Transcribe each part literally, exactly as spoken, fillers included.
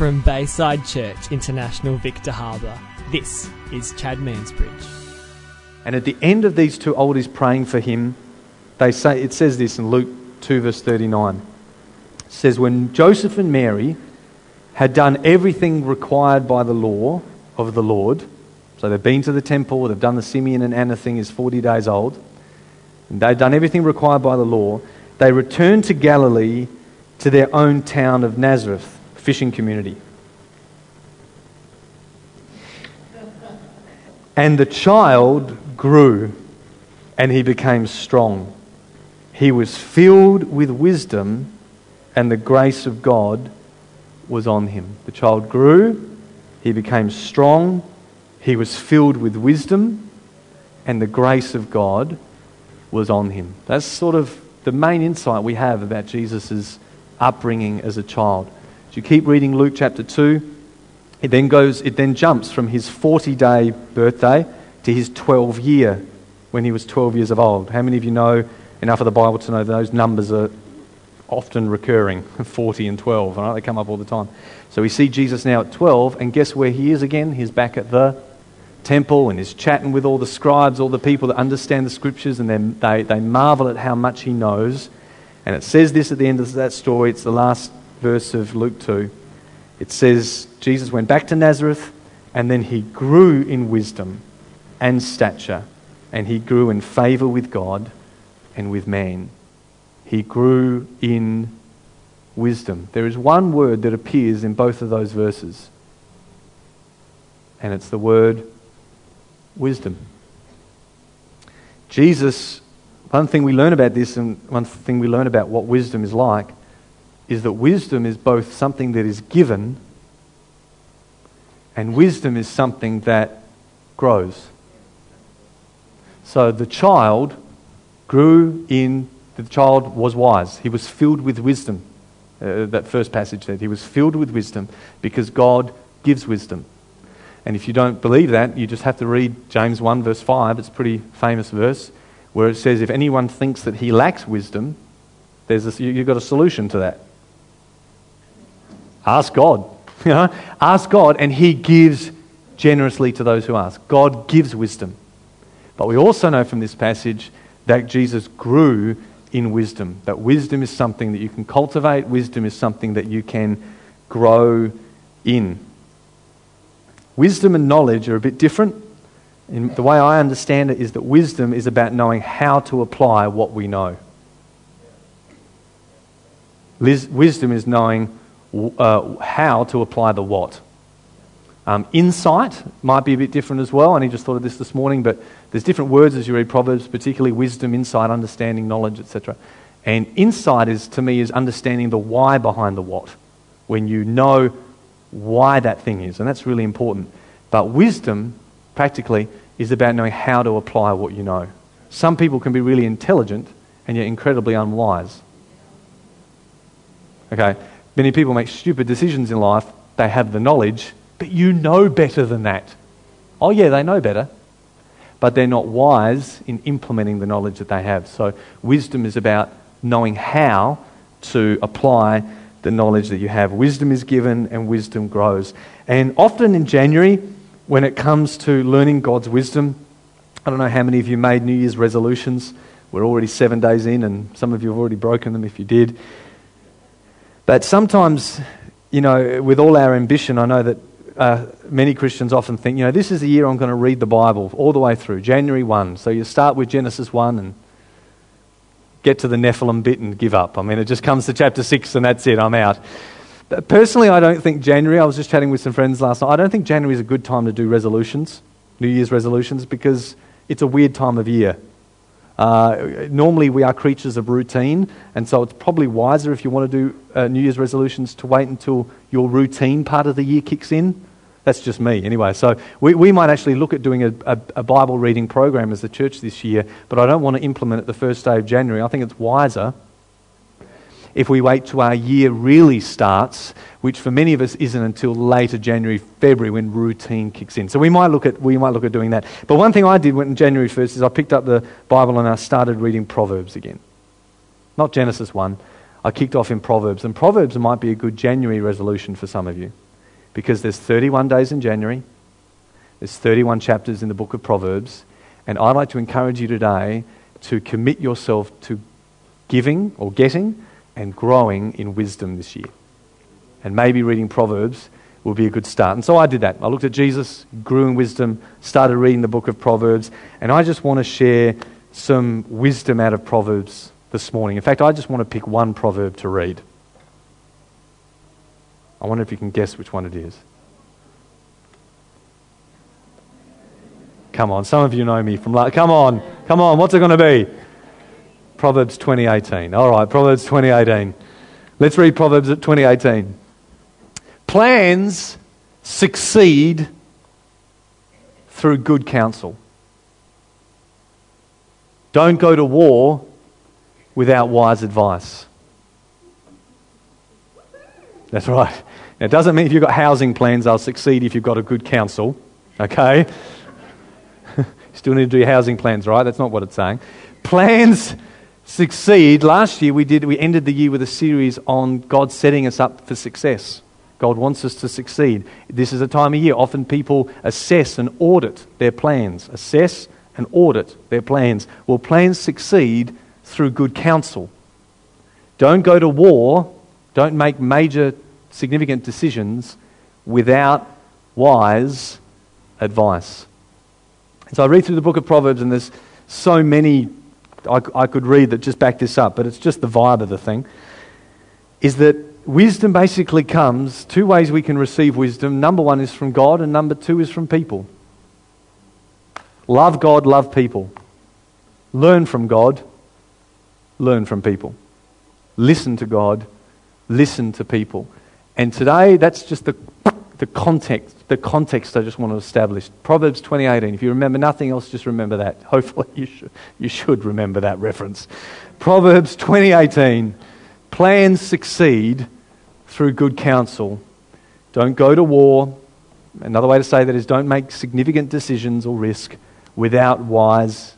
From Bayside Church International, Victor Harbour, this is Chad Mansbridge. And at the end of these two oldies praying for him, they say, it says this in Luke two verse thirty-nine. It says, when Joseph and Mary had done everything required by the law of the Lord, so they've been to the temple, they've done the Simeon and Anna thing, is forty days old, and they've done everything required by the law, they returned to Galilee to their own town of Nazareth, fishing community. And the child grew and he became strong. He was filled with wisdom and the grace of God was on him. The child grew, he became strong, he was filled with wisdom and the grace of God was on him. That's sort of the main insight we have about Jesus' upbringing as a child. If you keep reading Luke chapter two, it then goes, it then jumps from his forty-day birthday to his twelve-year, when he was twelve years of old. How many of you know enough of the Bible to know that those numbers are often recurring, forty and twelve, all right? They come up all the time. So we see Jesus now at twelve, and guess where he is again? He's back at the temple and he's chatting with all the scribes, all the people that understand the scriptures, and they, they marvel at how much he knows. And it says this at the end of that story, it's the last verse of Luke two. It says, Jesus went back to Nazareth and then he grew in wisdom and stature and he grew in favour with God and with man. He grew in wisdom. There is one word that appears in both of those verses, and it's the word wisdom. Jesus, one thing we learn about this and one thing we learn about what wisdom is like is that wisdom is both something that is given and wisdom is something that grows. So the child grew in, the child was wise. He was filled with wisdom. Uh, that first passage said he was filled with wisdom because God gives wisdom. And if you don't believe that, you just have to read James one verse five. It's a pretty famous verse where it says, if anyone thinks that he lacks wisdom, there's this, you, you've got a solution to that. Ask God. You know, ask God and he gives generously to those who ask. God gives wisdom. But we also know from this passage that Jesus grew in wisdom, that wisdom is something that you can cultivate, wisdom is something that you can grow in. Wisdom and knowledge are a bit different. And the way I understand it is that wisdom is about knowing how to apply what we know. Liz, wisdom is knowing Uh, how to apply the what. Um, insight might be a bit different as well. I only just thought of this this morning, but there's different words as you read Proverbs, particularly wisdom, insight, understanding, knowledge, et cetera. And insight is, to me, is understanding the why behind the what, when you know why that thing is, and that's really important. But wisdom, practically, is about knowing how to apply what you know. Some people can be really intelligent and yet incredibly unwise. Okay. Many people make stupid decisions in life. They have the knowledge, but you know better than that. Oh yeah, they know better, but they're not wise in implementing the knowledge that they have. So wisdom is about knowing how to apply the knowledge that you have. Wisdom is given and wisdom grows. And often in January, when it comes to learning God's wisdom, I don't know how many of you made New Year's resolutions. We're already seven days in, and some of you have already broken them if you did. But sometimes, you know, with all our ambition, I know that uh, many Christians often think, you know, this is the year I'm going to read the Bible all the way through, January first. So you start with Genesis one and get to the Nephilim bit and give up. I mean, it just comes to chapter six and that's it, I'm out. But personally, I don't think January, I was just chatting with some friends last night, I don't think January is a good time to do resolutions, New Year's resolutions, because it's a weird time of year. Uh, normally we are creatures of routine, and so it's probably wiser if you want to do uh, New Year's resolutions to wait until your routine part of the year kicks in. That's just me anyway. So we, we might actually look at doing a, a, a Bible reading program as the church this year, but I don't want to implement it the first day of January. I think it's wiser if we wait till our year really starts, which for many of us isn't until later January, February, when routine kicks in. So we might look at we might look at doing that. But one thing I did when January first is I picked up the Bible and I started reading Proverbs again. Not Genesis one. I kicked off in Proverbs. And Proverbs might be a good January resolution for some of you. because there's thirty-one days in January, there's thirty-one chapters in the book of Proverbs, and I'd like to encourage you today to commit yourself to giving or getting and growing in wisdom this year. And maybe reading Proverbs will be a good start. And so I did that. I looked at Jesus, grew in wisdom, started reading the book of Proverbs, and I just want to share some wisdom out of Proverbs this morning. In fact, I just want to pick one proverb to read. I wonder if you can guess which one it is. Come on, some of you know me from like, come on, come on, what's it going to be? Proverbs twenty eighteen. All right, Proverbs twenty eighteen. Let's read Proverbs twenty eighteen. Plans succeed through good counsel. Don't go to war without wise advice. That's right. Now, it doesn't mean if you've got housing plans, they'll succeed if you've got a good counsel, okay? Still need to do your housing plans, right? That's not what it's saying. Plans succeed. Last year we did. We ended the year with a series on God setting us up for success. God wants us to succeed. This is a time of year. Often people assess and audit their plans. Assess and audit their plans. Well, plans succeed through good counsel. Don't go to war. Don't make major, significant decisions without wise advice. And so I read through the book of Proverbs, and there's so many I, I could read that just back this up, but it's just the vibe of the thing, is that wisdom basically comes, two ways we can receive wisdom. Number one is from God, and number two is from people. Love God, love people. Learn from God, learn from people. Listen to God, listen to people. And today, that's just the the context. The context I just want to establish. Proverbs twenty eighteen. If you remember nothing else, just remember that. Hopefully you should, you should remember that reference. Proverbs twenty eighteen. Plans succeed through good counsel. Don't go to war. Another way to say that is don't make significant decisions or risk without wise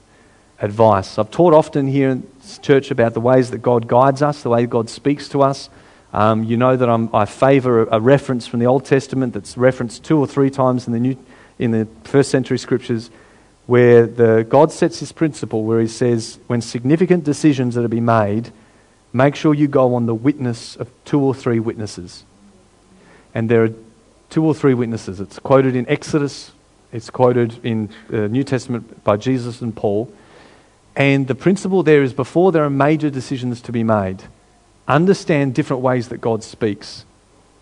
advice. I've taught often here in church about the ways that God guides us, the way God speaks to us. Um, you know that I'm, I favour a, a reference from the Old Testament that's referenced two or three times in the New, in the first century scriptures, where the God sets his principle where he says, when significant decisions are to be made, make sure you go on the witness of two or three witnesses. And there are two or three witnesses. It's quoted in Exodus. It's quoted in the New Testament by Jesus and Paul. And the principle there is before there are major decisions to be made, understand different ways that God speaks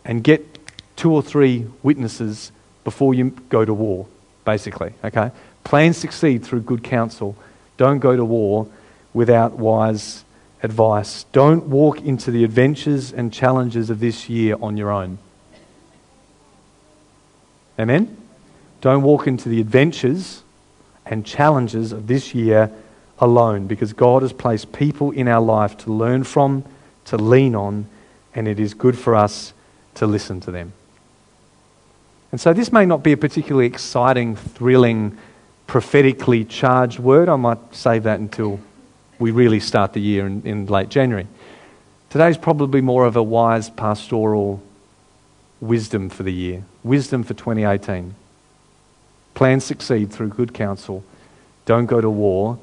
and get two or three witnesses before you go to war, basically. Okay? Plans succeed through good counsel. Don't go to war without wise advice. Don't walk into the adventures and challenges of this year on your own. Amen? Don't walk into the adventures and challenges of this year alone, because God has placed people in our life to learn from, to lean on, and it is good for us to listen to them. And so this may not be a particularly exciting, thrilling, prophetically charged word. I might save that until we really start the year in, in late January. Today's probably more of a wise pastoral wisdom for the year, wisdom for twenty eighteen. Plans succeed through good counsel. Don't go to war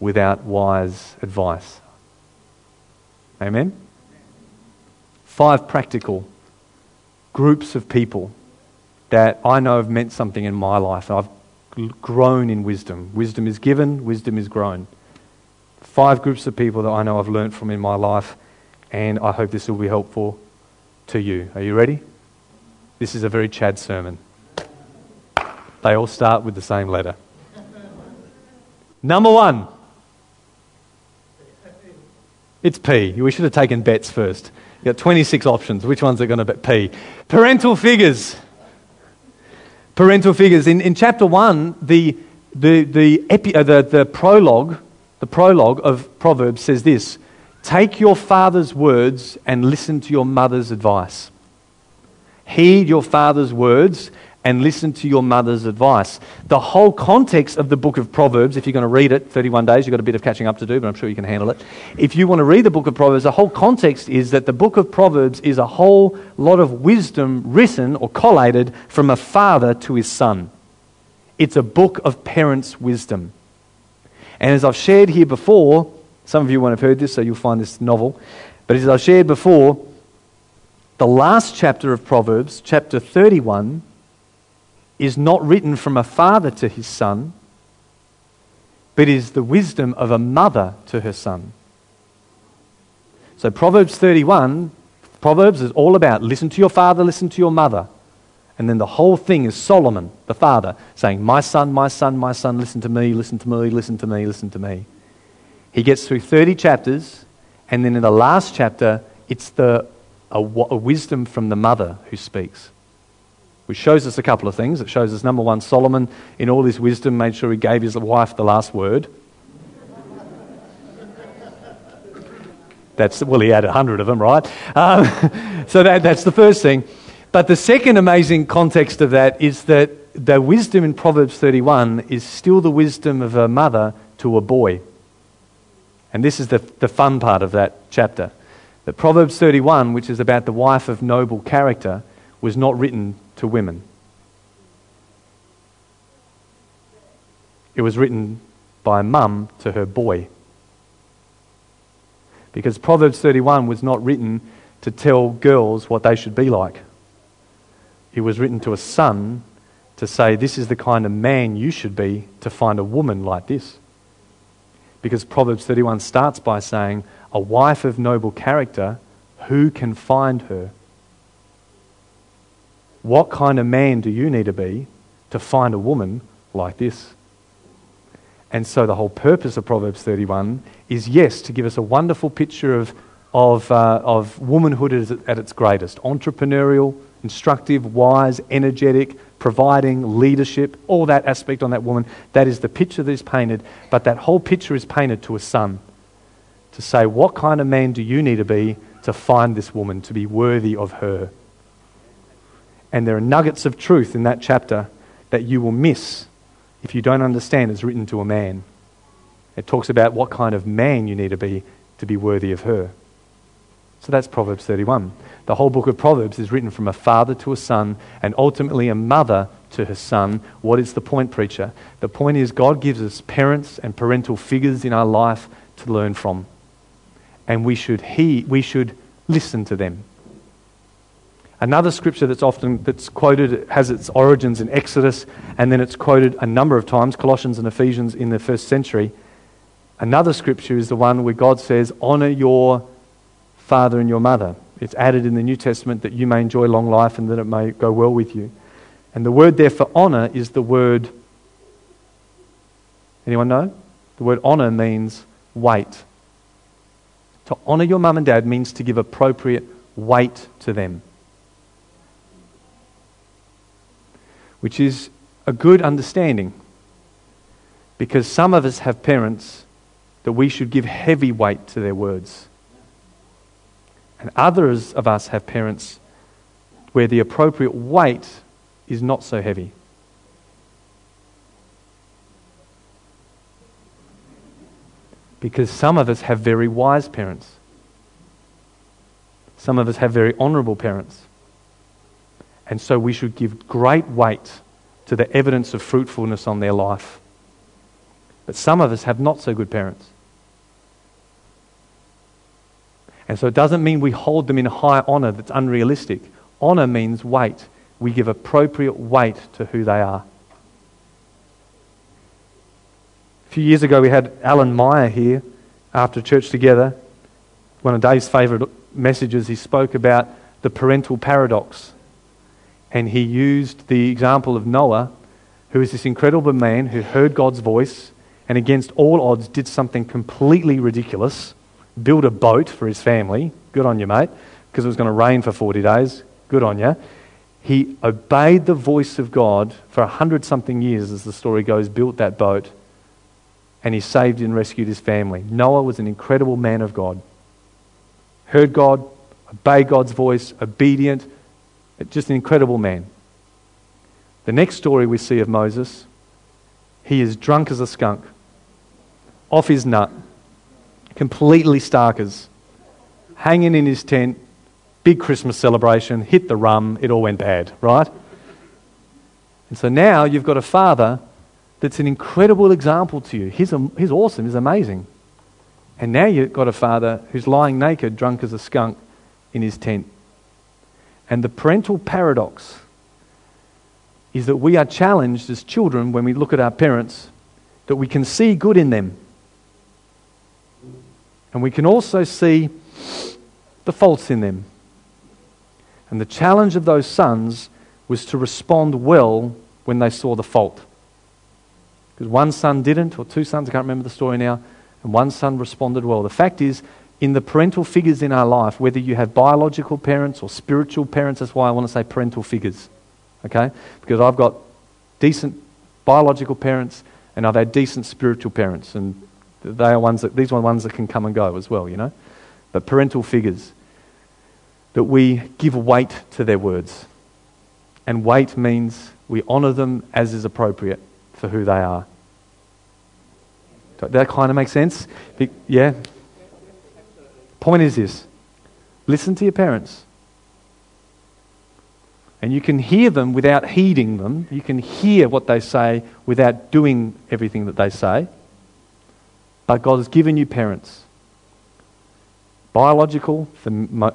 without wise advice. Amen? Five practical groups of people that I know have meant something in my life. I've grown in wisdom. Wisdom is given, wisdom is grown. Five groups of people that I know I've learned from in my life, and I hope this will be helpful to you. Are you ready? This is a very Chad sermon. They all start with the same letter. Number one. It's P. We should have taken bets first. You've got twenty-six options. Which ones are going to be P? Parental figures. Parental figures. In in chapter one, the the the, epi, uh, the the prologue, the prologue of Proverbs says this: "Take your father's words and listen to your mother's advice. Heed your father's words and listen to your mother's advice. The whole context of the book of Proverbs, if you're going to read it, thirty-one days, you've got a bit of catching up to do, but I'm sure you can handle it. If you want to read the book of Proverbs, the whole context is that the book of Proverbs is a whole lot of wisdom written or collated from a father to his son. It's a book of parents' wisdom. And as I've shared here before, some of you won't have heard this, so you'll find this novel, but as I've shared before, the last chapter of Proverbs, chapter thirty-one, is not written from a father to his son, but is the wisdom of a mother to her son. So Proverbs thirty-one, Proverbs is all about listen to your father, listen to your mother. And then the whole thing is Solomon, the father, saying, my son, my son, my son, listen to me, listen to me, listen to me, listen to me. He gets through thirty chapters, and then in the last chapter, it's the a, a wisdom from the mother who speaks, which shows us a couple of things. It shows us, number one, Solomon, in all his wisdom, made sure he gave his wife the last word. That's, well, he had a hundred of them, right? Um, so that, that's the first thing. But the second amazing context of that is that the wisdom in Proverbs thirty-one is still the wisdom of a mother to a boy. And this is the, the fun part of that chapter. That Proverbs thirty-one, which is about the wife of noble character, was not written to women. It was written by a mum to her boy. Because Proverbs thirty-one was not written to tell girls what they should be like. It was written to a son to say, this is the kind of man you should be to find a woman like this. Because Proverbs thirty-one starts by saying, a wife of noble character, who can find her? What kind of man do you need to be to find a woman like this? And so the whole purpose of Proverbs thirty-one is, yes, to give us a wonderful picture of, of, uh, of womanhood at its greatest, entrepreneurial, instructive, wise, energetic, providing, leadership, all that aspect on that woman. That is the picture that is painted, but that whole picture is painted to a son to say, what kind of man do you need to be to find this woman, to be worthy of her? And there are nuggets of truth in that chapter that you will miss if you don't understand it's written to a man. It talks about what kind of man you need to be to be worthy of her. So that's Proverbs thirty-one. The whole book of Proverbs is written from a father to a son and ultimately a mother to her son. What is the point, preacher? The point is God gives us parents and parental figures in our life to learn from. And we should he we should listen to them. Another scripture that's often that's quoted has its origins in Exodus, and then it's quoted a number of times, Colossians and Ephesians in the first century. Another scripture is the one where God says, honor your father and your mother. It's added in the New Testament that you may enjoy long life and that it may go well with you. And the word there for honour is the word, anyone know? The word honour means weight. To honour your mum and dad means to give appropriate weight to them. Which is a good understanding, because some of us have parents that we should give heavy weight to their words. And others of us have parents where the appropriate weight is not so heavy. Because some of us have very wise parents. Some of us have very honourable parents. And so we should give great weight to the evidence of fruitfulness on their life. But some of us have not so good parents. And so it doesn't mean we hold them in high honour that's unrealistic. Honour means weight. We give appropriate weight to who they are. A few years ago we had Alan Meyer here after church together. One of Dave's favourite messages, he spoke about the parental paradox. And he used the example of Noah, who is this incredible man who heard God's voice and against all odds did something completely ridiculous. Build a boat for his family. Good on you, mate, because it was going to rain for forty days. Good on you. He obeyed the voice of God for a hundred something years, as the story goes, built that boat, and he saved and rescued his family. Noah was an incredible man of God. Heard God, obeyed God's voice, obedient, just an incredible man. The next story we see of Moses, he is drunk as a skunk, off his nut, completely starkers, hanging in his tent, big Christmas celebration, hit the rum, it all went bad, right? And so now you've got a father that's an incredible example to you. He's, a, he's awesome, he's amazing. And now you've got a father who's lying naked, drunk as a skunk in his tent. And the parental paradox is that we are challenged as children when we look at our parents that we can see good in them. And we can also see the faults in them. And the challenge of those sons was to respond well when they saw the fault. Because one son didn't, or two sons, I can't remember the story now, and one son responded well. The fact is, in the parental figures in our life, whether you have biological parents or spiritual parents, that's why I want to say parental figures, okay? Because I've got decent biological parents and I've had decent spiritual parents, and they are ones that, these are ones that can come and go as well, you know? But parental figures, that we give weight to their words. And weight means we honour them as is appropriate for who they are. Does that kind of make sense? Yeah? Point is this. Listen to your parents. And you can hear them without heeding them. You can hear what they say without doing everything that they say. But God has given you parents. Biological, for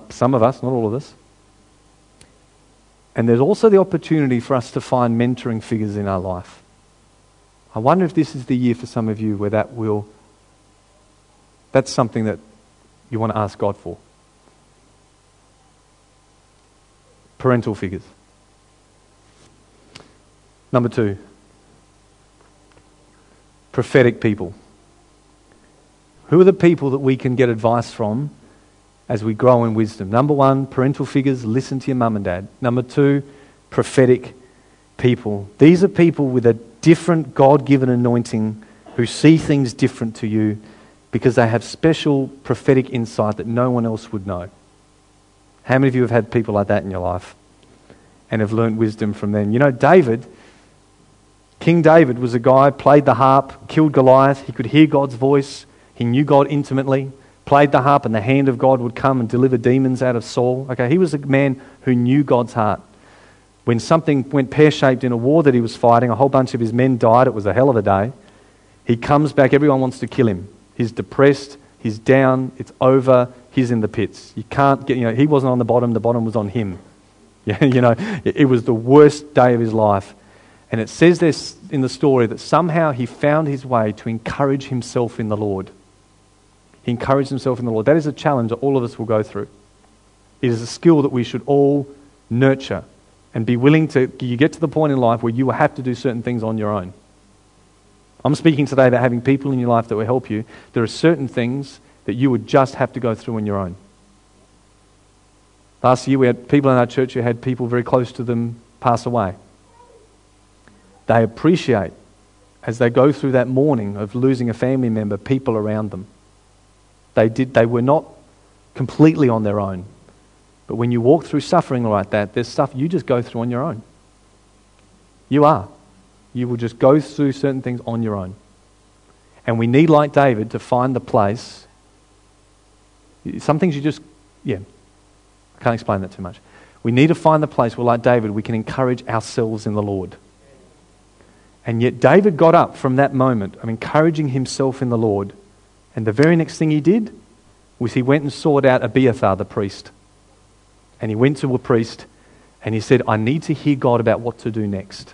some of us, not all of us. And there's also the opportunity for us to find mentoring figures in our life. I wonder if this is the year for some of you where that will, that's something that you want to ask God for. Parental figures. Number two, prophetic people. Who are the people that we can get advice from as we grow in wisdom? Number one, parental figures, listen to your mum and dad. Number two, prophetic people. These are people with a different God-given anointing who see things different to you because they have special prophetic insight that no one else would know. How many of you have had people like that in your life and have learnt wisdom from them? You know, David, King David was a guy, played the harp, killed Goliath. He could hear God's voice. He knew God intimately, played the harp, and the hand of God would come and deliver demons out of Saul. Okay, he was a man who knew God's heart. When something went pear-shaped in a war that he was fighting, a whole bunch of his men died. It was a hell of a day. He comes back. Everyone wants to kill him. He's depressed. He's down. It's over. He's in the pits. You can't get, you know, he wasn't on the bottom. The bottom was on him. Yeah, you know, it, it was the worst day of his life. And it says this in the story that somehow he found his way to encourage himself in the Lord. He encouraged himself in the Lord. That is a challenge that all of us will go through. It is a skill that we should all nurture. And be willing to, you get to the point in life where you will have to do certain things on your own. I'm speaking today about having people in your life that will help you. There are certain things that you would just have to go through on your own. Last year we had people in our church who had people very close to them pass away. They appreciate, as they go through that mourning of losing a family member, people around them. They did. They were not completely on their own. But when you walk through suffering like that, there's stuff you just go through on your own. You are. You will just go through certain things on your own. And we need, like David, to find the place. Some things you just, yeah, I can't explain that too much. We need to find the place where, like David, we can encourage ourselves in the Lord. And yet David got up from that moment of encouraging himself in the Lord, and the very next thing he did was he went and sought out Abiathar, the priest. And he went to a priest and he said, I need to hear God about what to do next.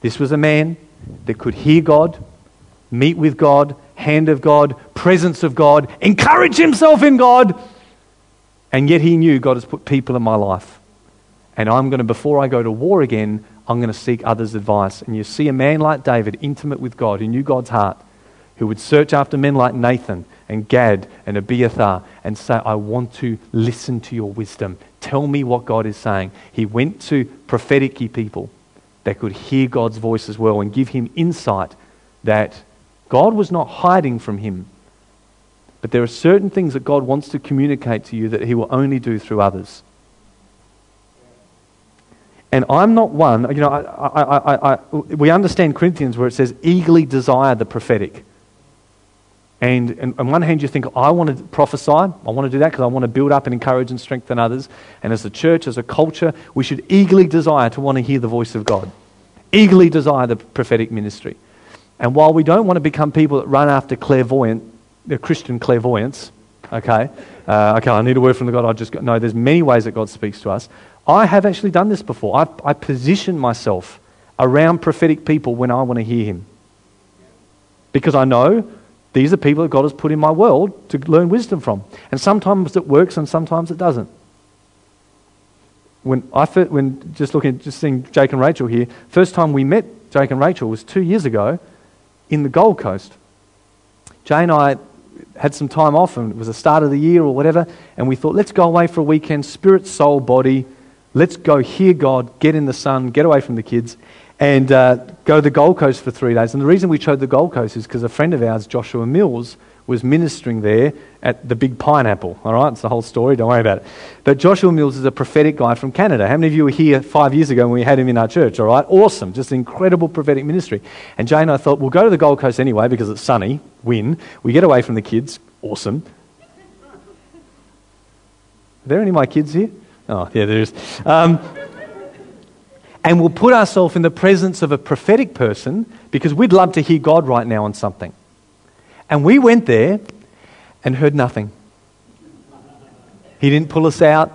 This was a man that could hear God, meet with God, hand of God, presence of God, encourage himself in God. And yet he knew God has put people in my life. And I'm going to, before I go to war again, I'm going to seek others' advice. And you see a man like David, intimate with God, who knew God's heart, who would search after men like Nathan and Gad and Abiathar and say, I want to listen to your wisdom. Tell me what God is saying. He went to prophetic-y people that could hear God's voice as well and give him insight that God was not hiding from him. But there are certain things that God wants to communicate to you that he will only do through others. And I'm not one, you know, I, I, I, I, we understand Corinthians where it says, eagerly desire the prophetic. And, and on one hand, you think, I want to prophesy. I want to do that because I want to build up and encourage and strengthen others. And as a church, as a culture, we should eagerly desire to want to hear the voice of God. Eagerly desire the prophetic ministry. And while we don't want to become people that run after clairvoyant, the Christian clairvoyance, okay, uh, okay, I need a word from the God, I just got, no, there's many ways that God speaks to us. I have actually done this before. I, I position myself around prophetic people when I want to hear him. Because I know these are people that God has put in my world to learn wisdom from. And sometimes it works and sometimes it doesn't. When I first, when just looking, just seeing Jake and Rachel here, first time we met Jake and Rachel was two years ago in the Gold Coast. Jay and I had some time off and it was the start of the year or whatever, and we thought, let's go away for a weekend, spirit, soul, body, let's go hear God, get in the sun, get away from the kids, and uh, go to the Gold Coast for three days. And the reason we chose the Gold Coast is because a friend of ours, Joshua Mills, was ministering there at the Big Pineapple. All right, it's the whole story, don't worry about it. But Joshua Mills is a prophetic guy from Canada. How many of you were here five years ago when we had him in our church? All right, awesome, just incredible prophetic ministry. And Jay and I thought, we'll go to the Gold Coast anyway because it's sunny, win. We get away from the kids, awesome. Are there any of my kids here? Oh, yeah, there is. Um, and we'll put ourselves in the presence of a prophetic person because we'd love to hear God right now on something. And we went there and heard nothing. He didn't pull us out.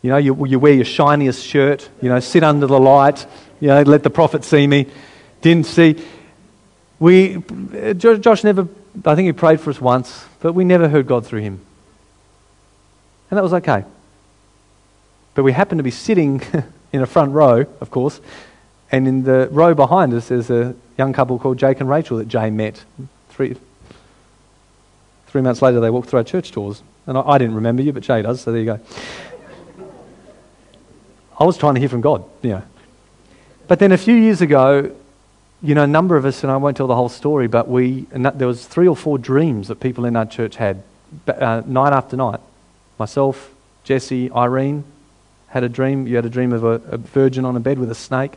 You know, you, you wear your shiniest shirt, you know, sit under the light, you know, let the prophet see me. Didn't see. We, Josh never, I think he prayed for us once, but we never heard God through him. And that was okay. But we happened to be sitting in a front row, of course, and in the row behind us there's a young couple called Jake and Rachel that Jay met. Three three months later they walked through our church doors. And I, I didn't remember you, but Jay does, so there you go. I was trying to hear from God, you know. But then a few years ago, you know, a number of us, and I won't tell the whole story, but we and that, there was three or four dreams that people in our church had, uh, night after night. Myself, Jesse, Irene, had a dream, you had a dream of a, a virgin on a bed with a snake.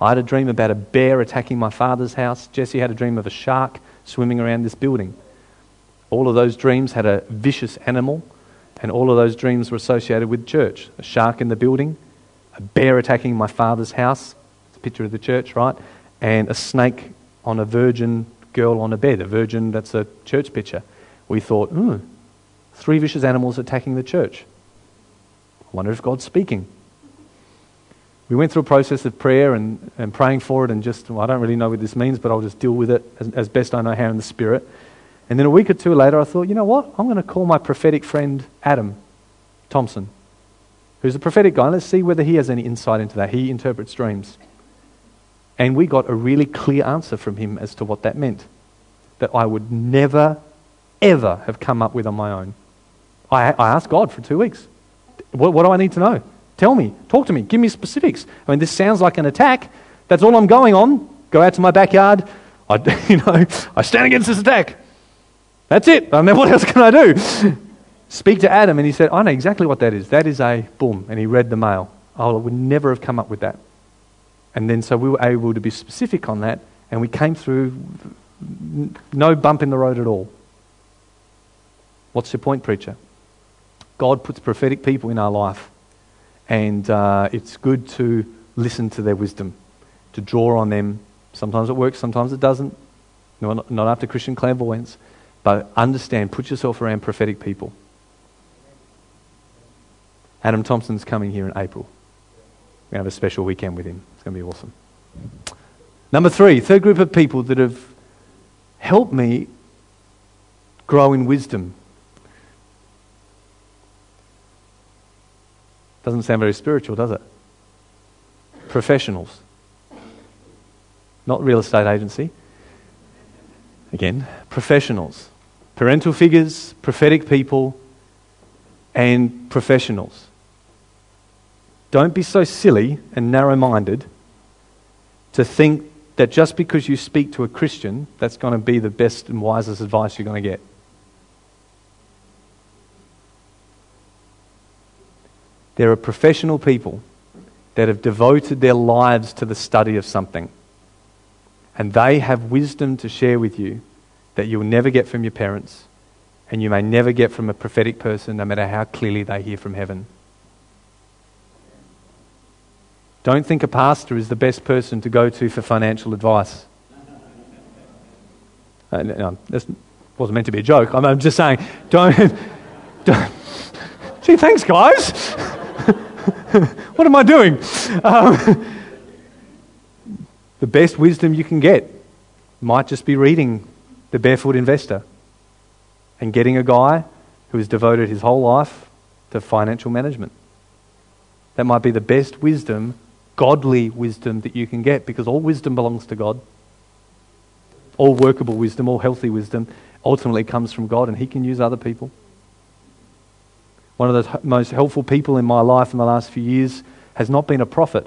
I had a dream about a bear attacking my father's house. Jesse had a dream of a shark swimming around this building. All of those dreams had a vicious animal, and all of those dreams were associated with church. A shark in the building, a bear attacking my father's house, it's a picture of the church, right? And a snake on a virgin girl on a bed. A virgin, that's a church picture. We thought, ooh, three vicious animals attacking the church. I wonder if God's speaking. We went through a process of prayer and, and praying for it and just, well, I don't really know what this means, but I'll just deal with it as, as best I know how in the spirit. And then a week or two later, I thought, you know what? I'm going to call my prophetic friend Adam Thompson, who's a prophetic guy. Let's see whether he has any insight into that. He interprets dreams. And we got a really clear answer from him as to what that meant, that I would never, ever have come up with on my own. I, I asked God for two weeks. What, what do I need to know? Tell me. Talk to me. Give me specifics. I mean, this sounds like an attack. That's all I'm going on. Go out to my backyard. I, you know, I stand against this attack. That's it. I mean, what else can I do? Speak to Adam, and he said, I know exactly what that is. That is a boom. And he read the mail. Oh, I would never have come up with that. And then so we were able to be specific on that, and we came through no bump in the road at all. What's your point, preacher? God puts prophetic people in our life, and uh, it's good to listen to their wisdom, to draw on them. Sometimes it works, sometimes it doesn't. No, not, not after Christian clairvoyance, but understand, put yourself around prophetic people. Adam Thompson's coming here in April. We're going to have a special weekend with him. It's going to be awesome. Number three, third group of people that have helped me grow in wisdom. Doesn't sound very spiritual, does it? Professionals. Not real estate agency. Again, professionals. Parental figures, prophetic people, and professionals. Don't be so silly and narrow-minded to think that just because you speak to a Christian, that's going to be the best and wisest advice you're going to get. There are professional people that have devoted their lives to the study of something. And they have wisdom to share with you that you'll never get from your parents, and you may never get from a prophetic person, no matter how clearly they hear from heaven. Don't think a pastor is the best person to go to for financial advice. Uh, no, that wasn't meant to be a joke. I'm, I'm just saying, don't... don't gee, thanks, guys. What am I doing? Um, the best wisdom you can get might just be reading The Barefoot Investor and getting a guy who has devoted his whole life to financial management. That might be the best wisdom, godly wisdom, that you can get, because all wisdom belongs to God. All workable wisdom, all healthy wisdom ultimately comes from God, and He can use other people. One of the most helpful people in my life in the last few years has not been a prophet,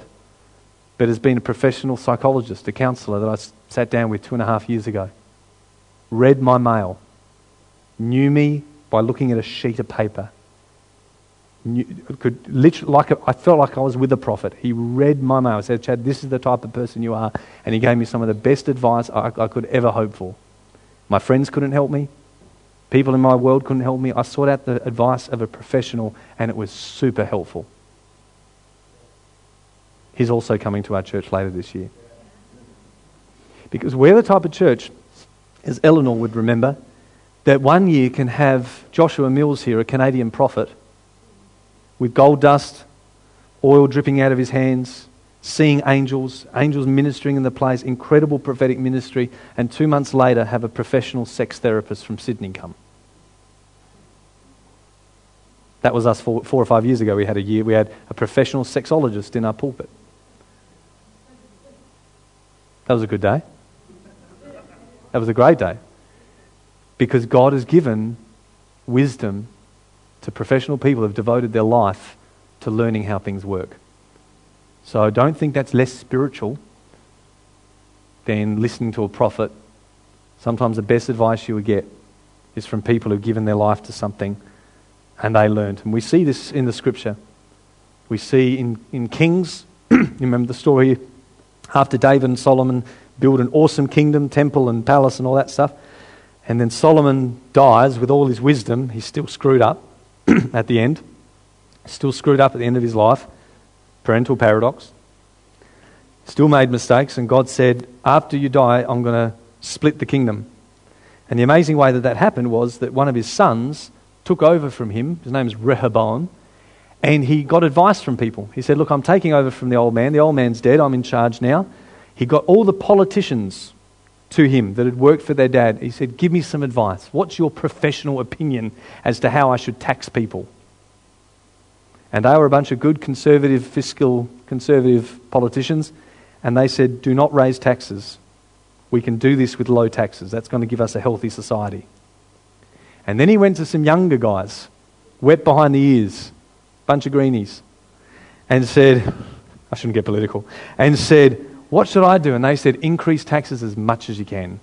but has been a professional psychologist, a counsellor that I sat down with two and a half years ago. Read my mail, knew me by looking at a sheet of paper. Knew, could literally, like a, I felt like I was with a prophet. He read my mail. I said, Chad, this is the type of person you are. And he gave me some of the best advice I, I could ever hope for. My friends couldn't help me. People in my world couldn't help me. I sought out the advice of a professional, and it was super helpful. He's also coming to our church later this year. Because we're the type of church, as Eleanor would remember, that one year can have Joshua Mills here, a Canadian prophet, with gold dust, oil dripping out of his hands, seeing angels, angels ministering in the place, incredible prophetic ministry, and two months later have a professional sex therapist from Sydney come. That was us four, four or five years ago. We had a year, we had a professional sexologist in our pulpit. That was a good day. That was a great day. Because God has given wisdom to professional people who have devoted their life to learning how things work. So don't think that's less spiritual than listening to a prophet. Sometimes the best advice you will get is from people who have given their life to something and they learned. And we see this in the scripture. We see in, in Kings, you remember the story after David and Solomon build an awesome kingdom, temple and palace and all that stuff. And then Solomon dies with all his wisdom. He's still screwed up at the end. Still screwed up at the end of his life. Parental paradox. Still made mistakes. And God said, after you die, I'm going to split the kingdom. And the amazing way that that happened was that one of his sons took over from him. His name is Rehoboam. And he got advice from people. He said, look, I'm taking over from the old man. The old man's dead. I'm in charge now. He got all the politicians to him that had worked for their dad. He said, give me some advice. What's your professional opinion as to how I should tax people? And they were a bunch of good conservative, fiscal conservative politicians. And they said, do not raise taxes. We can do this with low taxes. That's going to give us a healthy society. And then he went to some younger guys, wet behind the ears, bunch of greenies, and said, I shouldn't get political, and said, what should I do? And they said, increase taxes as much as you can.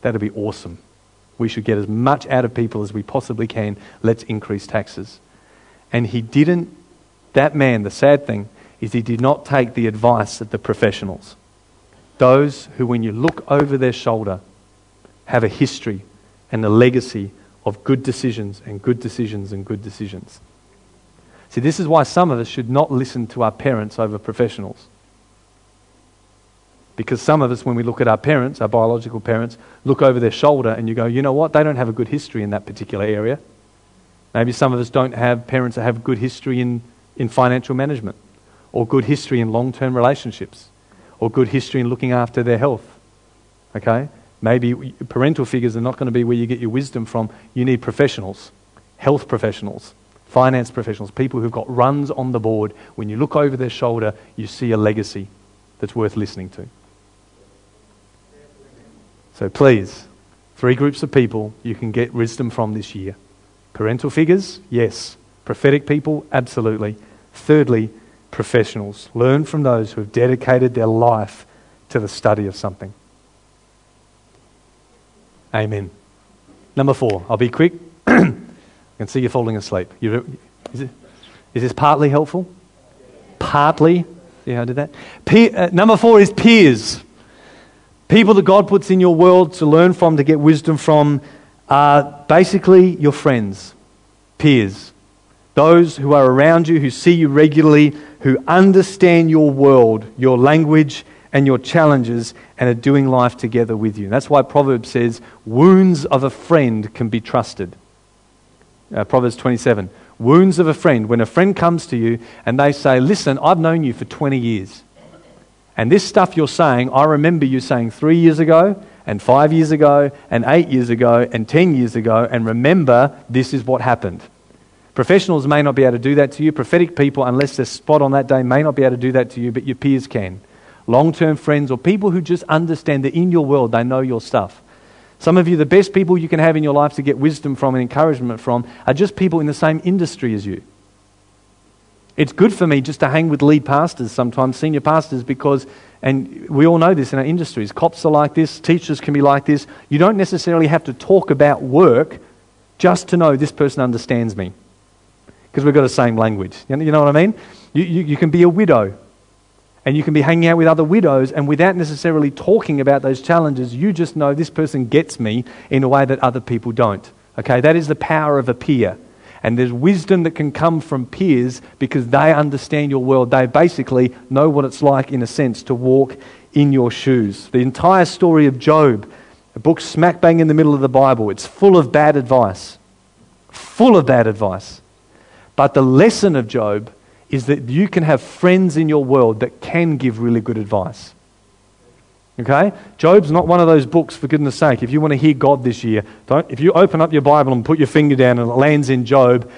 That'd be awesome. We should get as much out of people as we possibly can. Let's increase taxes. And he didn't, that man, the sad thing, is he did not take the advice of the professionals. Those who, when you look over their shoulder, have a history and a legacy of good decisions and good decisions and good decisions. See, this is why some of us should not listen to our parents over professionals. Because some of us, when we look at our parents, our biological parents, look over their shoulder and you go, you know what, they don't have a good history in that particular area. Maybe some of us don't have parents that have good history in, in financial management, or good history in long-term relationships, or good history in looking after their health. Okay? Maybe parental figures are not going to be where you get your wisdom from. You need professionals, health professionals, finance professionals, people who've got runs on the board. When you look over their shoulder, you see a legacy that's worth listening to. So please, three groups of people you can get wisdom from this year. Parental figures, yes. Prophetic people, absolutely. Thirdly, professionals. Learn from those who have dedicated their life to the study of something. Amen. Number four, I'll be quick. I can see you falling asleep. You, is, it, is this partly helpful? partly. See how I did that? Pe- uh, number four is peers. People that God puts in your world to learn from, to get wisdom from, are basically your friends, peers. Those who are around you, who see you regularly, who understand your world, your language, and your challenges, and are doing life together with you. That's why Proverbs says, wounds of a friend can be trusted. Uh, Proverbs twenty-seven, wounds of a friend. When a friend comes to you and they say, listen, I've known you for twenty years. And this stuff you're saying, I remember you saying three years ago, and five years ago, and eight years ago, and ten years ago, and remember, this is what happened. Professionals may not be able to do that to you. Prophetic people, unless they're spot on that day, may not be able to do that to you, but your peers can. Long-term friends or people who just understand that in your world, they know your stuff. Some of you, the best people you can have in your life to get wisdom from and encouragement from are just people in the same industry as you. It's good for me just to hang with lead pastors sometimes, senior pastors, because, and we all know this in our industries, cops are like this, teachers can be like this. You don't necessarily have to talk about work just to know this person understands me, because we've got the same language. You know, you know what I mean? You, you, you can be a widow, and you can be hanging out with other widows, and without necessarily talking about those challenges, you just know this person gets me in a way that other people don't. Okay, that is the power of a peer. And there's wisdom that can come from peers because they understand your world. They basically know what it's like, in a sense, to walk in your shoes. The entire story of Job, a book smack bang in the middle of the Bible, it's full of bad advice. Full of bad advice. But the lesson of Job is that you can have friends in your world that can give really good advice. Okay? Job's not one of those books, for goodness sake. If you want to hear God this year, don't. If you open up your Bible and put your finger down and it lands in Job,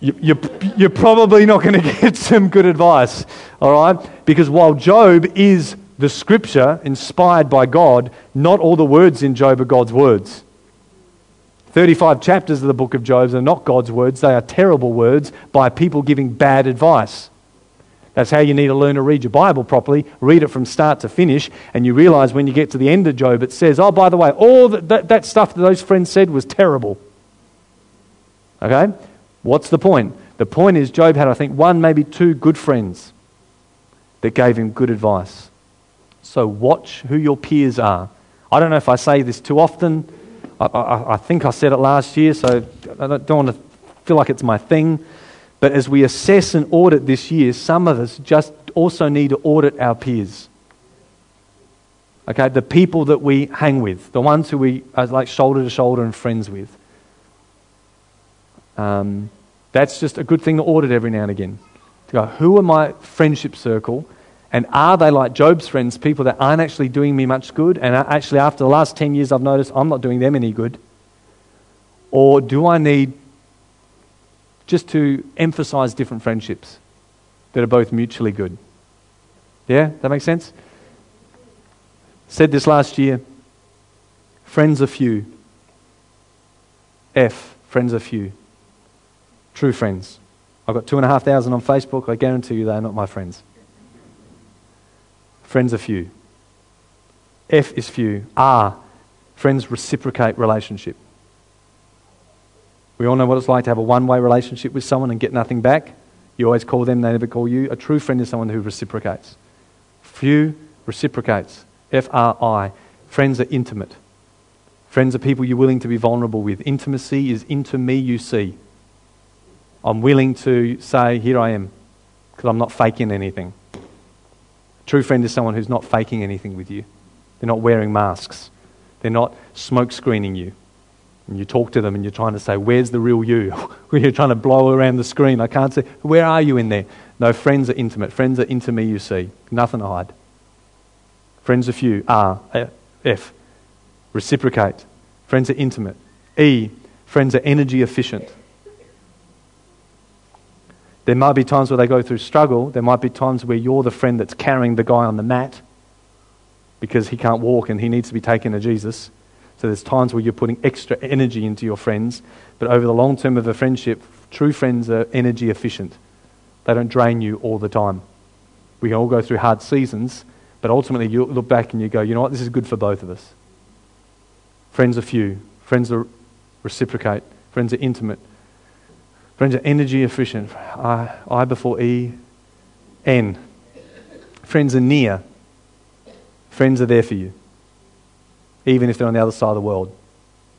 you, you're, you're probably not going to get some good advice. All right? Because while Job is the scripture inspired by God, not all the words in Job are God's words. thirty-five chapters of the book of Job are not God's words. They are terrible words by people giving bad advice. That's how you need to learn to read your Bible properly. Read it from start to finish, and you realize when you get to the end of Job, it says, oh, by the way, all that, that, that stuff that those friends said was terrible. Okay? What's the point? The point is Job had, I think, one, maybe two good friends that gave him good advice. So watch who your peers are. I don't know if I say this too often. I, I, I think I said it last year, so I don't, don't want to feel like it's my thing. But as we assess and audit this year, some of us just also need to audit our peers. Okay, the people that we hang with, the ones who we are like shoulder to shoulder and friends with. Um, that's just a good thing to audit every now and again. To go, who are my friendship circle? And are they like Job's friends, people that aren't actually doing me much good? And actually, after the last ten years, I've noticed I'm not doing them any good. Or do I need just to emphasize different friendships that are both mutually good? Yeah, that makes sense? Said this last year. Friends are few. F, friends are few. True friends. I've got two and a half thousand on Facebook. I guarantee you they are not my friends. Friends are few. F is few. R, friends reciprocate relationship. We all know what it's like to have a one-way relationship with someone and get nothing back. You always call them, they never call you. A true friend is someone who reciprocates. Few reciprocates. F R I. Friends are intimate. Friends are people you're willing to be vulnerable with. Intimacy is into me you see. I'm willing to say, here I am, because I'm not faking anything. True friend is someone who's not faking anything with you. They're not wearing masks. They're not smoke screening you. And you talk to them and you're trying to say, where's the real you? You're trying to blow around the screen. I can't say, where are you in there? No, friends are intimate. Friends are into me, you see. Nothing to hide. Friends are few. R, F, reciprocate. Friends are intimate. E, friends are energy efficient. There might be times where they go through struggle. There might be times where you're the friend that's carrying the guy on the mat because he can't walk and he needs to be taken to Jesus. So there's times where you're putting extra energy into your friends. But over the long term of a friendship, true friends are energy efficient. They don't drain you all the time. We can all go through hard seasons, but ultimately you look back and you go, you know what, this is good for both of us. Friends are few. Friends are reciprocate. Friends are intimate. Friends are energy efficient. I, I before E, N. Friends are near. Friends are there for you. Even if they're on the other side of the world,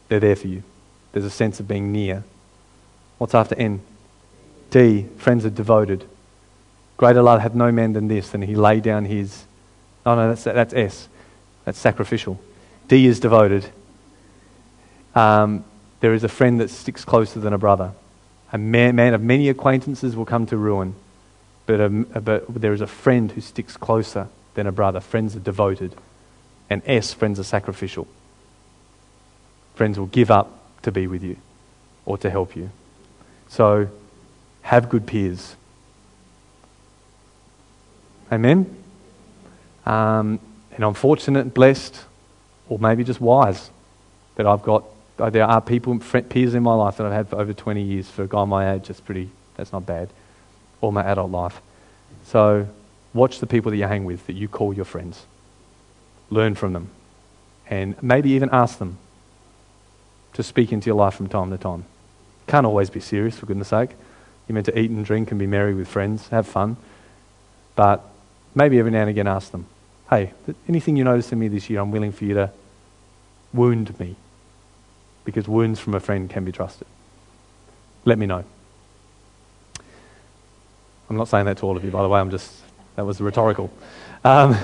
they're there for you. There's a sense of being near. What's after N? D. Friends are devoted. Greater love hath no man than this, than he lay down his... No, no, that's, that's S. That's sacrificial. D is devoted. Um, there is a friend that sticks closer than a brother. A man, man of many acquaintances will come to ruin, but, a, but there is a friend who sticks closer than a brother. Friends are devoted. And S, friends are sacrificial. Friends will give up to be with you or to help you. So have good peers. Amen? Um, and I'm fortunate, blessed, or maybe just wise that I've got, there are people, peers in my life that I've had for over twenty years. For a guy my age, that's pretty, that's not bad. Or my adult life. So watch the people that you hang with, that you call your friends. Learn from them. And maybe even ask them to speak into your life from time to time. Can't always be serious, for goodness sake. You're meant to eat and drink and be merry with friends, have fun. But maybe every now and again ask them, hey, anything you notice in me this year, I'm willing for you to wound me, because wounds from a friend can be trusted. Let me know. I'm not saying that to all of you, by the way. I'm just, that was rhetorical. Um,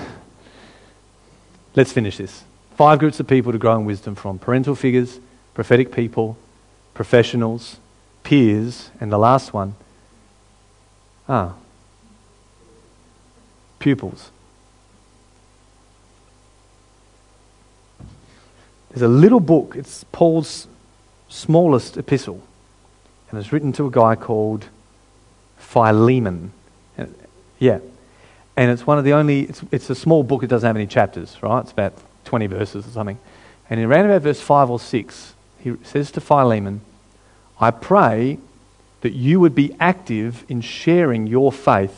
let's finish this. Five groups of people to grow in wisdom from: parental figures, prophetic people, professionals, peers, and the last one, ah, pupils. There's a little book, it's Paul's smallest epistle, and it's written to a guy called Philemon. And, yeah. And it's one of the only, it's, it's a small book, it doesn't have any chapters, right? It's about twenty verses or something. And in around about verse five or six, he says to Philemon, I pray that you would be active in sharing your faith.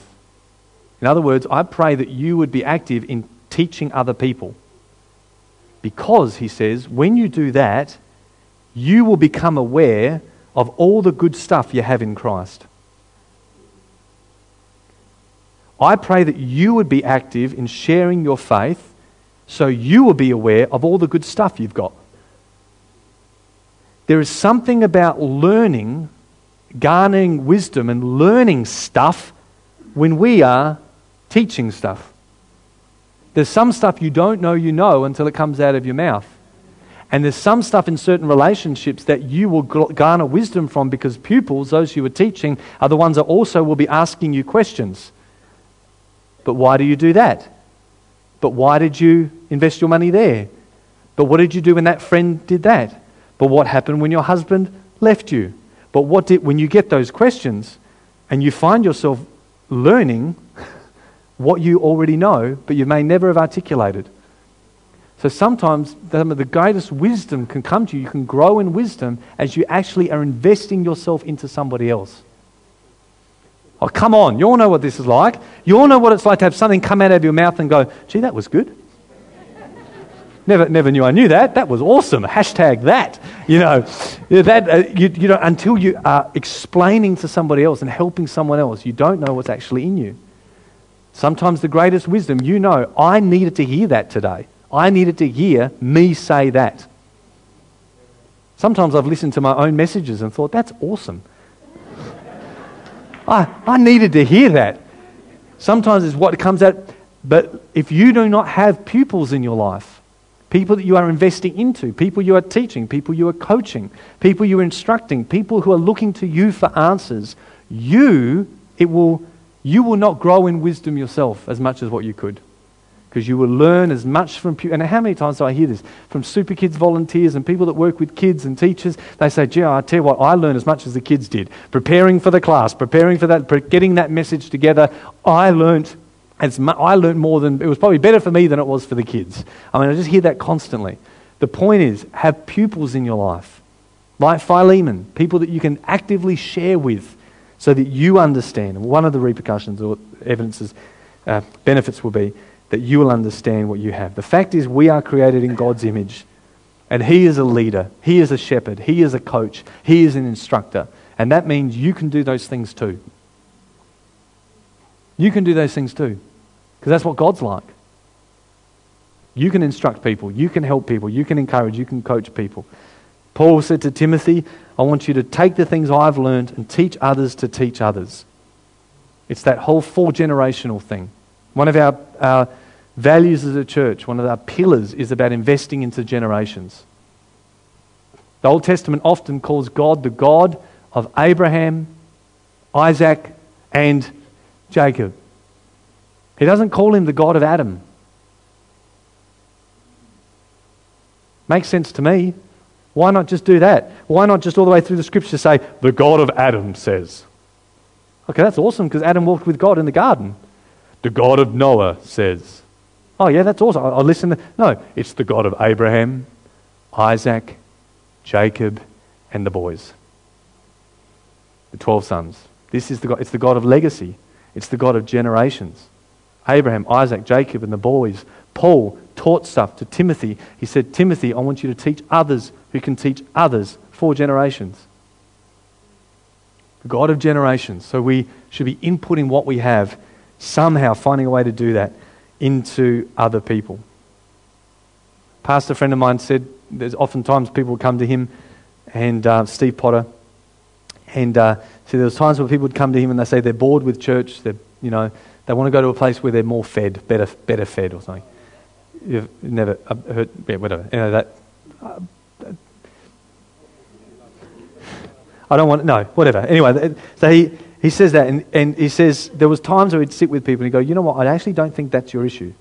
In other words, I pray that you would be active in teaching other people. Because, he says, when you do that, you will become aware of all the good stuff you have in Christ. I pray that you would be active in sharing your faith so you will be aware of all the good stuff you've got. There is something about learning, garnering wisdom and learning stuff when we are teaching stuff. There's some stuff you don't know you know until it comes out of your mouth. And there's some stuff in certain relationships that you will garner wisdom from, because pupils, those you are teaching, are the ones that also will be asking you questions. But why do you do that? But why did you invest your money there? But what did you do when that friend did that? But what happened when your husband left you? But what did, when you get those questions and you find yourself learning what you already know, but you may never have articulated. So sometimes some of the greatest wisdom can come to you. You can grow in wisdom as you actually are investing yourself into somebody else. Oh, come on, you all know what this is like. You all know what it's like to have something come out of your mouth and go, gee, that was good. Never never knew I knew that. That was awesome. Hashtag that. You know, that, uh, you, you know, until you are explaining to somebody else and helping someone else, you don't know what's actually in you. Sometimes the greatest wisdom, you know, I needed to hear that today. I needed to hear me say that. Sometimes I've listened to my own messages and thought, that's awesome. I, I needed to hear that. Sometimes it's what comes out. But if you do not have pupils in your life, people that you are investing into, people you are teaching, people you are coaching, people you are instructing, people who are looking to you for answers, you, it will... you will not grow in wisdom yourself as much as what you could, because you will learn as much from... Pu- and how many times do I hear this? From super kids volunteers and people that work with kids and teachers, they say, gee, I tell you what, I learned as much as the kids did. Preparing for the class, preparing for that, pre- getting that message together, I learned, as mu- I learned more than... It was probably better for me than it was for the kids. I mean, I just hear that constantly. The point is, have pupils in your life, like Philemon, people that you can actively share with, so that you understand. One of the repercussions or evidences, uh, benefits will be that you will understand what you have. The fact is, we are created in God's image, and He is a leader, He is a shepherd, He is a coach, He is an instructor, and that means you can do those things too. You can do those things too, because that's what God's like. You can instruct people, you can help people, you can encourage, you can coach people. Paul said to Timothy, I want you to take the things I've learned and teach others to teach others. It's that whole four generational thing. One of our, our values as a church, one of our pillars is about investing into generations. The Old Testament often calls God the God of Abraham, Isaac, and Jacob. He doesn't call him the God of Adam. Makes sense to me. Why not just do that? Why not just all the way through the scripture say, the God of Adam says? Okay, that's awesome, because Adam walked with God in the garden. The God of Noah says. Oh yeah, that's awesome. I'll listen. To... No, it's the God of Abraham, Isaac, Jacob, and the boys. The twelve sons. This is the God. It's the God of legacy. It's the God of generations. Abraham, Isaac, Jacob, and the boys. Paul taught stuff to Timothy. He said, Timothy, I want you to teach others who can teach others. Four generations. The God of generations. So we should be inputting what we have, somehow finding a way to do that, into other people. A pastor friend of mine said, there's oftentimes people come to him, and uh, Steve Potter, and uh, see, there was times where people would come to him and they say they're bored with church, they're, you know, they want to go to a place where they're more fed, better better fed or something. You've never heard, yeah, whatever. You know, that, uh, that. I don't want, no, whatever. Anyway, so he, he says that, and, and he says there was times where he'd sit with people and he'd go, you know what, I actually don't think that's your issue.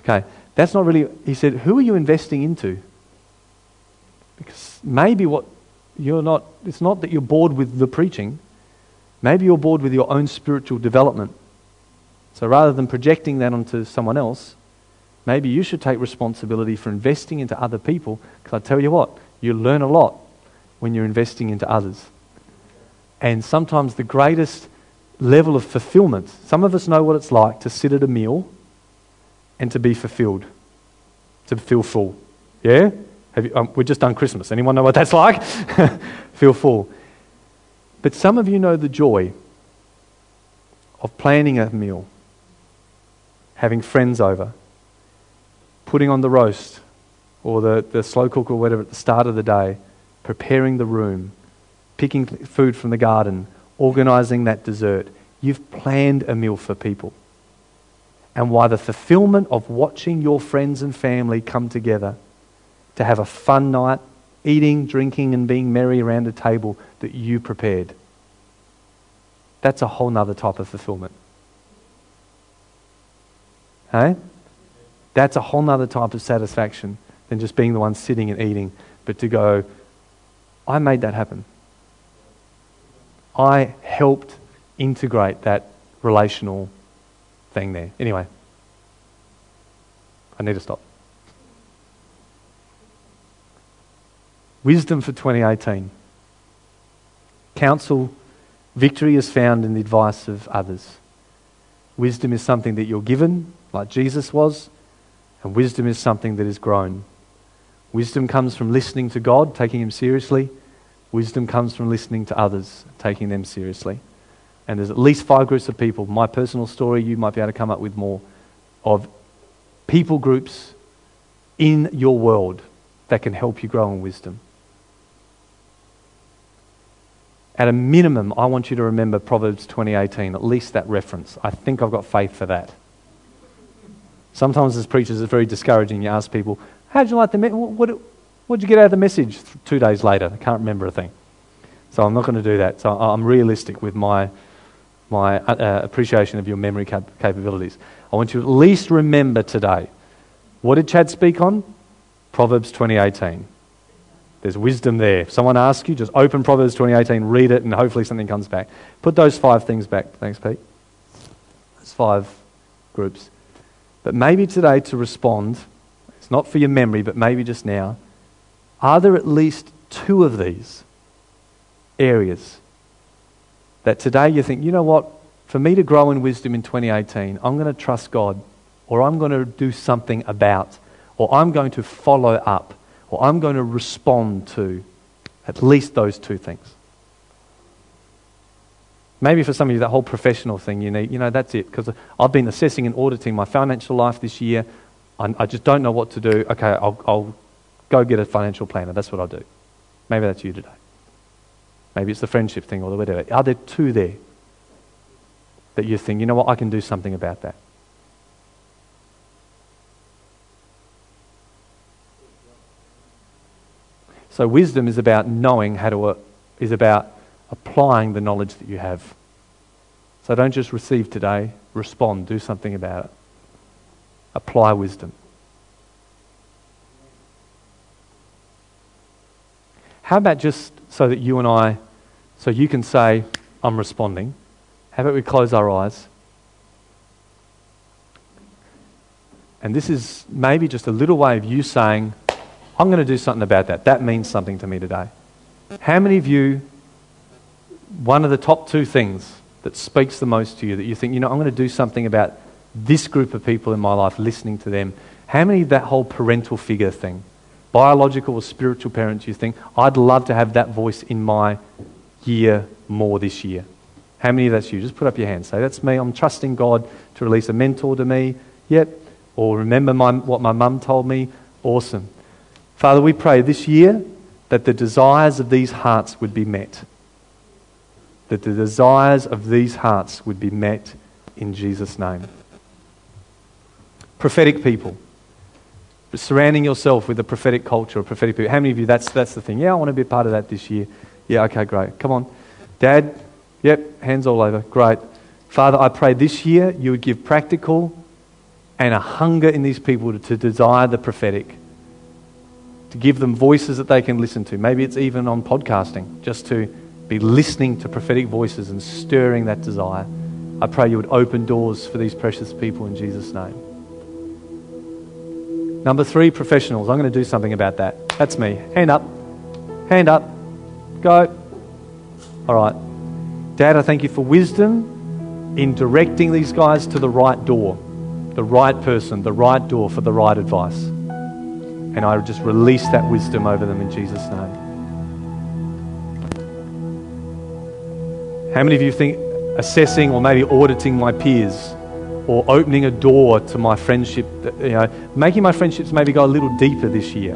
Okay, that's not really, he said, who are you investing into? Because maybe what you're not, it's not that you're bored with the preaching, maybe you're bored with your own spiritual development. So rather than projecting that onto someone else, maybe you should take responsibility for investing into other people, because I tell you what, you learn a lot when you're investing into others. And sometimes the greatest level of fulfillment, some of us know what it's like to sit at a meal and to be fulfilled, to feel full. Yeah? Have you, um, we've just done Christmas. Anyone know what that's like? Feel full. But some of you know the joy of planning a meal, having friends over, putting on the roast or the, the slow cook or whatever at the start of the day, preparing the room, picking food from the garden, organising that dessert. You've planned a meal for people. And why the fulfillment of watching your friends and family come together to have a fun night, eating, drinking and being merry around a table that you prepared. That's a whole nother type of fulfillment. Hey? That's a whole nother type of satisfaction than just being the one sitting and eating, but to go, I made that happen. I helped integrate that relational thing there. Anyway, I need to stop. Wisdom for twenty eighteen. Counsel, victory is found in the advice of others. Wisdom is something that you're given, like Jesus was, and wisdom is something that is grown. Wisdom comes from listening to God, taking him seriously. Wisdom comes from listening to others, taking them seriously. And there's at least five groups of people. My personal story, you might be able to come up with more, of people groups in your world that can help you grow in wisdom. At a minimum, I want you to remember Proverbs twenty eighteen, at least that reference. I think I've got faith for that. Sometimes as preachers it's very discouraging. You ask people, how did you like the message? What did you get out of the message two days later? I can't remember a thing. So I'm not going to do that. So I'm realistic with my my uh, appreciation of your memory cap- capabilities. I want you to at least remember today, what did Chad speak on? Proverbs twenty eighteen. There's wisdom there. If someone asks you, just open Proverbs twenty eighteen, read it, and hopefully something comes back. Put those five things back. Thanks, Pete. That's five groups. But maybe today to respond, it's not for your memory, but maybe just now, are there at least two of these areas that today you think, you know what, for me to grow in wisdom in twenty eighteen, I'm going to trust God, or I'm going to do something about, or I'm going to follow up, or I'm going to respond to at least those two things. Maybe for some of you, that whole professional thing, you know, you know that's it. Because I've been assessing and auditing my financial life this year. I, I just don't know what to do. Okay, I'll, I'll go get a financial planner. That's what I'll do. Maybe that's you today. Maybe it's the friendship thing or the whatever. Are there two there that you think, you know what, I can do something about that? So wisdom is about knowing how to, uh, is about applying the knowledge that you have. So don't just receive today, respond, do something about it. Apply wisdom. How about just so that you and I, so you can say, I'm responding. How about we close our eyes? And this is maybe just a little way of you saying, I'm going to do something about that. That means something to me today. How many of you, one of the top two things that speaks the most to you, that you think, you know, I'm going to do something about this group of people in my life, listening to them. How many of that whole parental figure thing, biological or spiritual parents, you think, I'd love to have that voice in my year more this year? How many of that's you? Just put up your hand. Say, that's me. I'm trusting God to release a mentor to me. Yep. Or remember my, what my mum told me. Awesome. Father, we pray this year that the desires of these hearts would be met. That the desires of these hearts would be met in Jesus' name. Prophetic people. Surrounding yourself with a prophetic culture, a prophetic people. How many of you, that's that's the thing. Yeah, I want to be a part of that this year. Yeah, okay, great. Come on. Dad, yep, hands all over. Great. Father, I pray this year you would give practical and a hunger in these people to, to desire the prophetic. To give them voices that they can listen to. Maybe it's even on podcasting, just to be listening to prophetic voices and stirring that desire. I pray you would open doors for these precious people in Jesus' name. Number three, professionals. I'm going to do something about that. That's me. Hand up. Hand up. Go. All right. Dad, I thank you for wisdom in directing these guys to the right door, the right person, the right door for the right advice. And I just release that wisdom over them in Jesus' name. How many of you think assessing or maybe auditing my peers or opening a door to my friendship, you know, making my friendships maybe go a little deeper this year?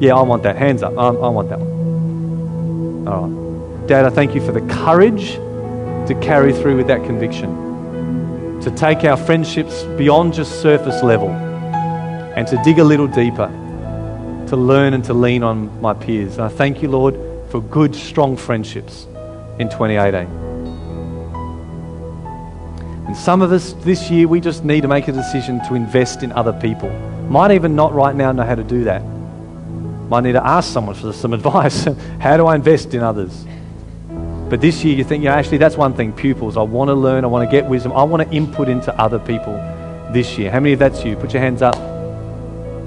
Yeah, I want that. Hands up. I, I want that one. All right. Dad, I thank you for the courage to carry through with that conviction, to take our friendships beyond just surface level and to dig a little deeper, to learn and to lean on my peers. And I thank you, Lord, for good, strong friendships in twenty eighteen. And some of us this year, we just need to make a decision to invest in other people. Might even not right now know how to do that. Might need to ask someone for some advice. How do I invest in others? But this year you think, yeah, actually that's one thing, pupils. I want to learn, I want to get wisdom, I want to input into other people this year. How many of that's you? Put your hands up.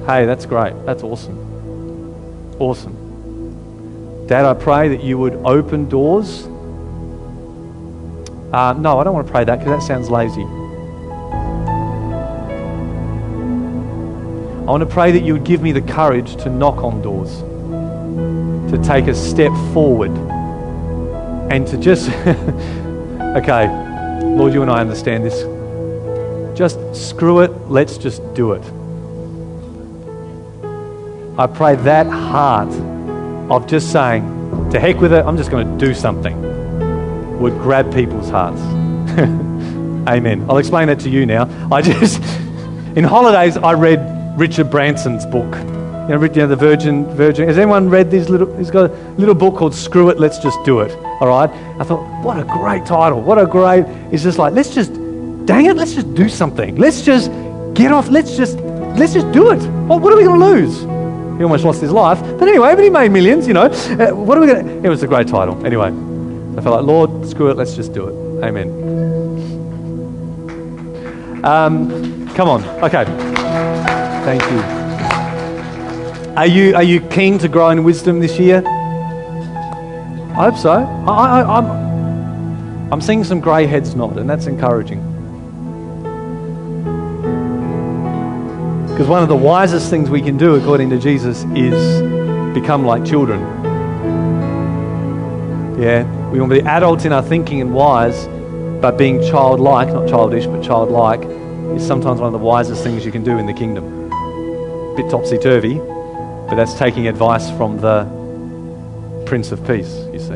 Hey, that's great. That's awesome. Awesome. Dad, I pray that you would open doors. Uh, no, I don't want to pray that because that sounds lazy. I want to pray that you would give me the courage to knock on doors, to take a step forward, and to just... okay, Lord, you and I understand this. Just screw it, let's just do it. I pray that heart of just saying, to heck with it, I'm just going to do something, would grab people's hearts. Amen. I'll explain that to you now. I just, in holidays, I read Richard Branson's book. You know, you know the Virgin, Virgin. Has anyone read this little? He's got a little book called "Screw It, Let's Just Do It." All right. I thought, what a great title. What a great. It's just like, let's just, dang it, let's just do something. Let's just get off. Let's just, let's just do it. What, what are we going to lose? He almost lost his life. But anyway, but he made millions. You know. Uh, what are we going? It was a great title. Anyway. I felt like, Lord, screw it, let's just do it. Amen. Um, come on. Okay. Thank you. Are you are you keen to grow in wisdom this year? I hope so. I, I, I'm, I'm seeing some grey heads nod, and that's encouraging. Because one of the wisest things we can do, according to Jesus, is become like children. Yeah. We want to be adults in our thinking and wise, but being childlike, not childish, but childlike, is sometimes one of the wisest things you can do in the kingdom. A bit topsy-turvy, but that's taking advice from the Prince of Peace, you see.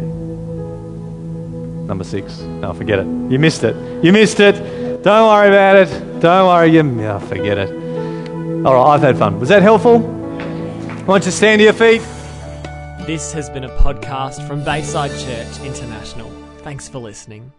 Number six. No, forget it. You missed it. You missed it. Don't worry about it. Don't worry. You no, forget it. All right, I've had fun. Was that helpful? Why don't you stand to your feet? This has been a podcast from Bayside Church International. Thanks for listening.